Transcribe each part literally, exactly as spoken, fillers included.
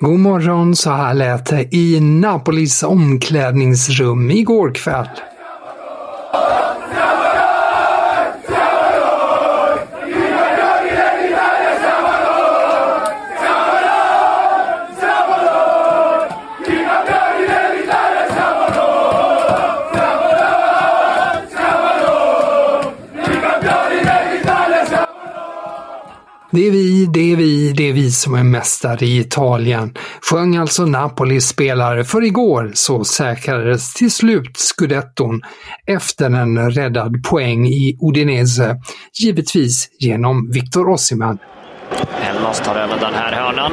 God morgon, så här lät det i Napolis omklädningsrum igår kväll. Det är vi, det är vi, det är vi som är mästare i Italien, sjöng alltså Napolis spelare, för igår så säkrades till slut Scudetton efter en räddad poäng i Udinese, givetvis genom Victor Ossiman. Elmas tar över den här hörnan.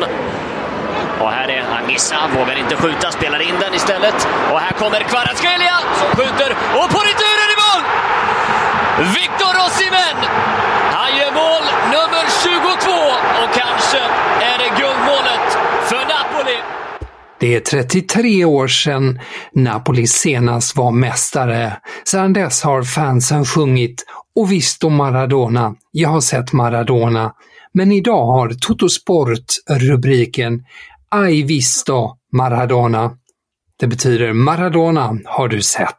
Och här är Angissa, vågar inte skjuta, spelar in den istället. Och här kommer Kvaraskelia som skjuter och på returen i mål! Viktor Ossiman! Han gör mål nummer tjugotvå och kanske är det guldmålet för Napoli. Det är trettiotre år sedan Napoli senast var mästare. Sedan dess har fansen sjungit "Och visst om Maradona, jag har sett Maradona". Men idag har Tuttosport rubriken "Ai visto Maradona". Det betyder Maradona har du sett.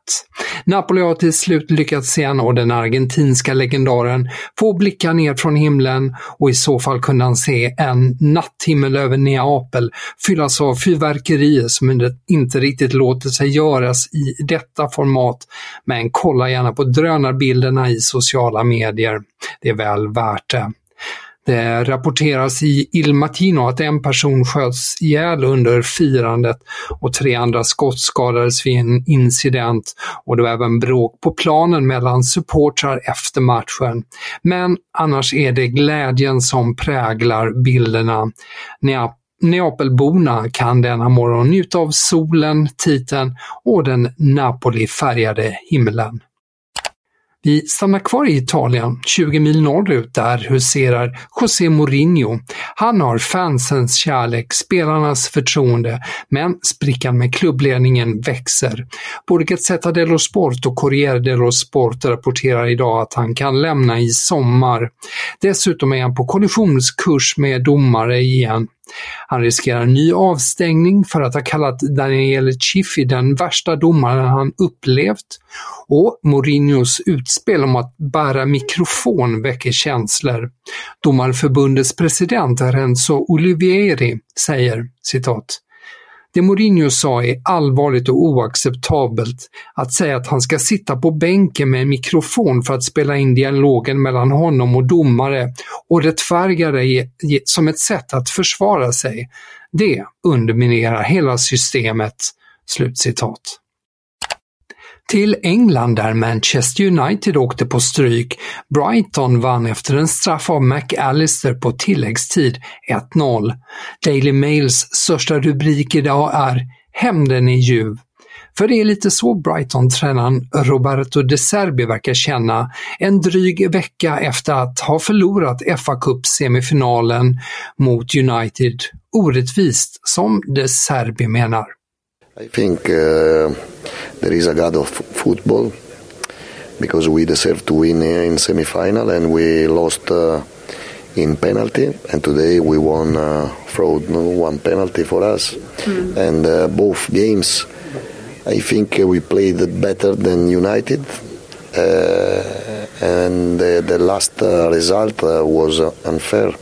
Napoli har till slut lyckats se och den argentinska legendaren få blicka ner från himlen, och i så fall kunde han se en natthimmel över Neapel fyllas av fyrverkerier som inte riktigt låter sig göras i detta format, men kolla gärna på drönarbilderna i sociala medier. Det är väl värt det. Det rapporteras i Il Mattino att en person sköts ihjäl under firandet och tre andra skottskadades vid en incident, och det var även bråk på planen mellan supportrar efter matchen. Men annars är det glädjen som präglar bilderna. Neap- Neapelborna kan denna morgon njuta av solen, titeln och den Napoli-färgade himlen. Vi stannar kvar i Italien, tjugo mil norrut, där huserar José Mourinho. Han har fansens kärlek, spelarnas förtroende, men sprickan med klubbledningen växer. Både Gazzetta dello Sport och Corriere dello Sport rapporterar idag att han kan lämna i sommar. Dessutom är han på kollisionskurs med domare igen. Han riskerar en ny avstängning för att ha kallat Daniele Chiffi den värsta domaren han upplevt, och Mourinhos utspel om att bära mikrofon väcker känslor. Domarförbundets president Lorenzo Olivieri säger, citat: "Det Mourinho sa är allvarligt och oacceptabelt. Att säga att han ska sitta på bänken med en mikrofon för att spela in dialogen mellan honom och domare och rättfärdiga det som ett sätt att försvara sig, det underminerar hela systemet." Slutcitat. Till England, där Manchester United åkte på stryk. Brighton vann efter en straff av Mac Allister på tilläggstid ett noll. Daily Mails största rubrik idag är "Hämnden är ljuv". För det är lite så Brighton-tränaren Roberto De Zerbi verkar känna en dryg vecka efter att ha förlorat F A Cup-semifinalen mot United orättvist, som De Zerbi menar. I think uh, there is a god of football because we deserve to win in semi-final and we lost uh, in penalty and today we won uh, fraud, no? One penalty for us. Mm. And uh, both games I think we played better than United uh, and the, the last uh, result uh, was unfair.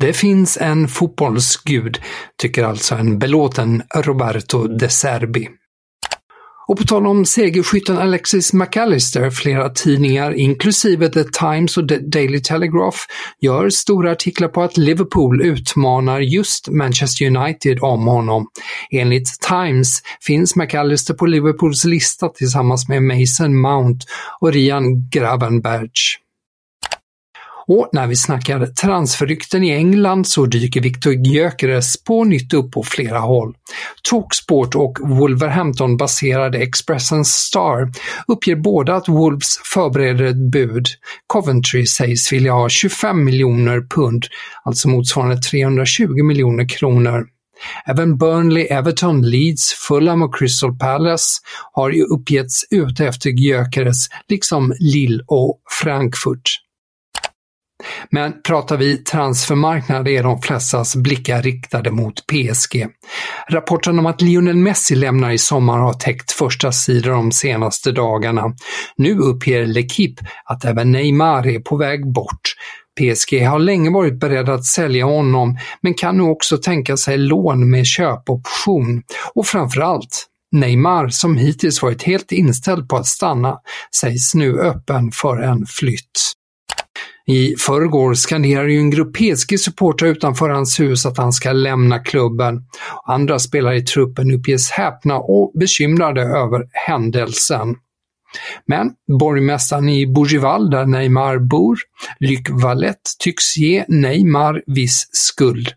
Det finns en fotbollsgud, tycker alltså en belåten Roberto De Zerbi. Och på tal om segerskytten Alexis Mac Allister, flera tidningar inklusive The Times och The Daily Telegraph gör stora artiklar på att Liverpool utmanar just Manchester United om honom. Enligt Times finns Mac Allister på Liverpools lista tillsammans med Mason Mount och Ryan Gravenberch. Och när vi snackar transferrykten i England så dyker Viktor Gyökeres på nytt upp på flera håll. Talksport och Wolverhampton baserade Expressen Star uppger båda att Wolves förbereder ett bud. Coventry sägs vilja ha tjugofem miljoner pund, alltså motsvarande trehundratjugo miljoner kronor. Även Burnley, Everton, Leeds, Fulham och Crystal Palace har ju uppgetts ute efter Gyökeres, liksom Lille och Frankfurt. Men pratar vi transfermarknad är de flestas blickar riktade mot P S G. Rapporten om att Lionel Messi lämnar i sommar har täckt första sidor de senaste dagarna. Nu uppger L'Equipe att även Neymar är på väg bort. P S G har länge varit beredd att sälja honom, men kan nu också tänka sig lån med köpoption. Och framförallt Neymar, som hittills varit helt inställd på att stanna, sägs nu öppen för en flytt. I förrgår skanderade ju en grupp P S G-supportrar utanför hans hus att han ska lämna klubben. Andra spelare i truppen uppges häpna och bekymrade över händelsen. Men borgmästaren i Bourgival, där Neymar bor, Luc Valette, tycks ge Neymar viss skuld.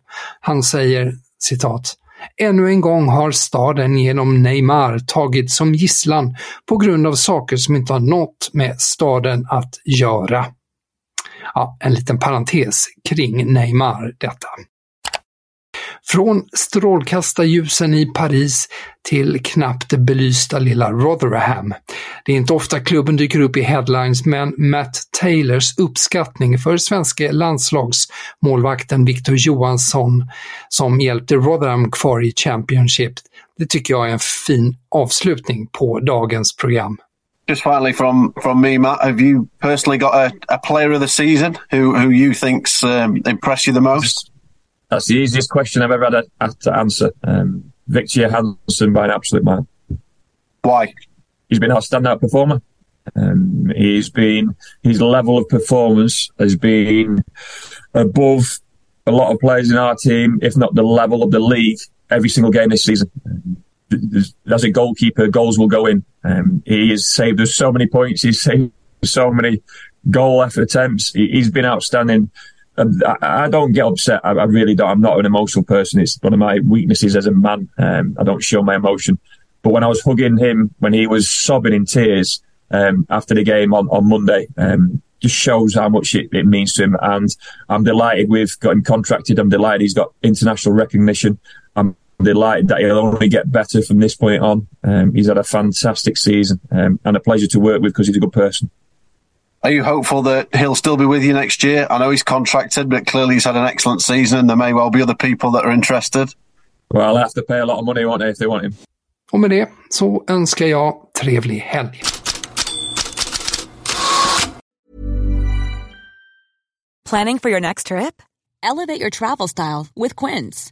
Han säger, citat: "Ännu en gång har staden genom Neymar tagit som gisslan på grund av saker som inte har något med staden att göra." Ja, en liten parentes kring Neymar detta. Från strålkastarljusen i Paris till knappt belysta lilla Rotherham. Det är inte ofta klubben dyker upp i headlines, men Matt Taylors uppskattning för svenska landslagsmålvakten Viktor Johansson, som hjälpte Rotherham kvar i Championship, det tycker jag är en fin avslutning på dagens program. Just finally from, from me, Matt, have you personally got a, a player of the season who, who you think's um, impressed you the most? That's the easiest question I've ever had, had to answer. Um, Viktor Johansson by an absolute man. Why? He's been our standout performer. Um, he's been, his level of performance has been above a lot of players in our team, if not the level of the league, every single game this season. As a goalkeeper, goals will go in. Um, he has saved us so many points. He's saved so many goal effort attempts. He, he's been outstanding. Um, I, I don't get upset. I, I really don't. I'm not an emotional person. It's one of my weaknesses as a man. Um, I don't show my emotion. But when I was hugging him, when he was sobbing in tears um, after the game on, on Monday, um, just shows how much it, it means to him. And I'm delighted we've got him contracted. I'm delighted he's got international recognition. I'm delighted that he'll only get better from this point on. Um, he's had a fantastic season um, and a pleasure to work with because he's a good person. Are you hopeful that he'll still be with you next year? I know he's contracted, but clearly he's had an excellent season and there may well be other people that are interested. Well, they'll have to pay a lot of money, won't they, if they want him. Och med det så önskar jag trevlig helg. Planning for your next trip? Elevate your travel style with Quince.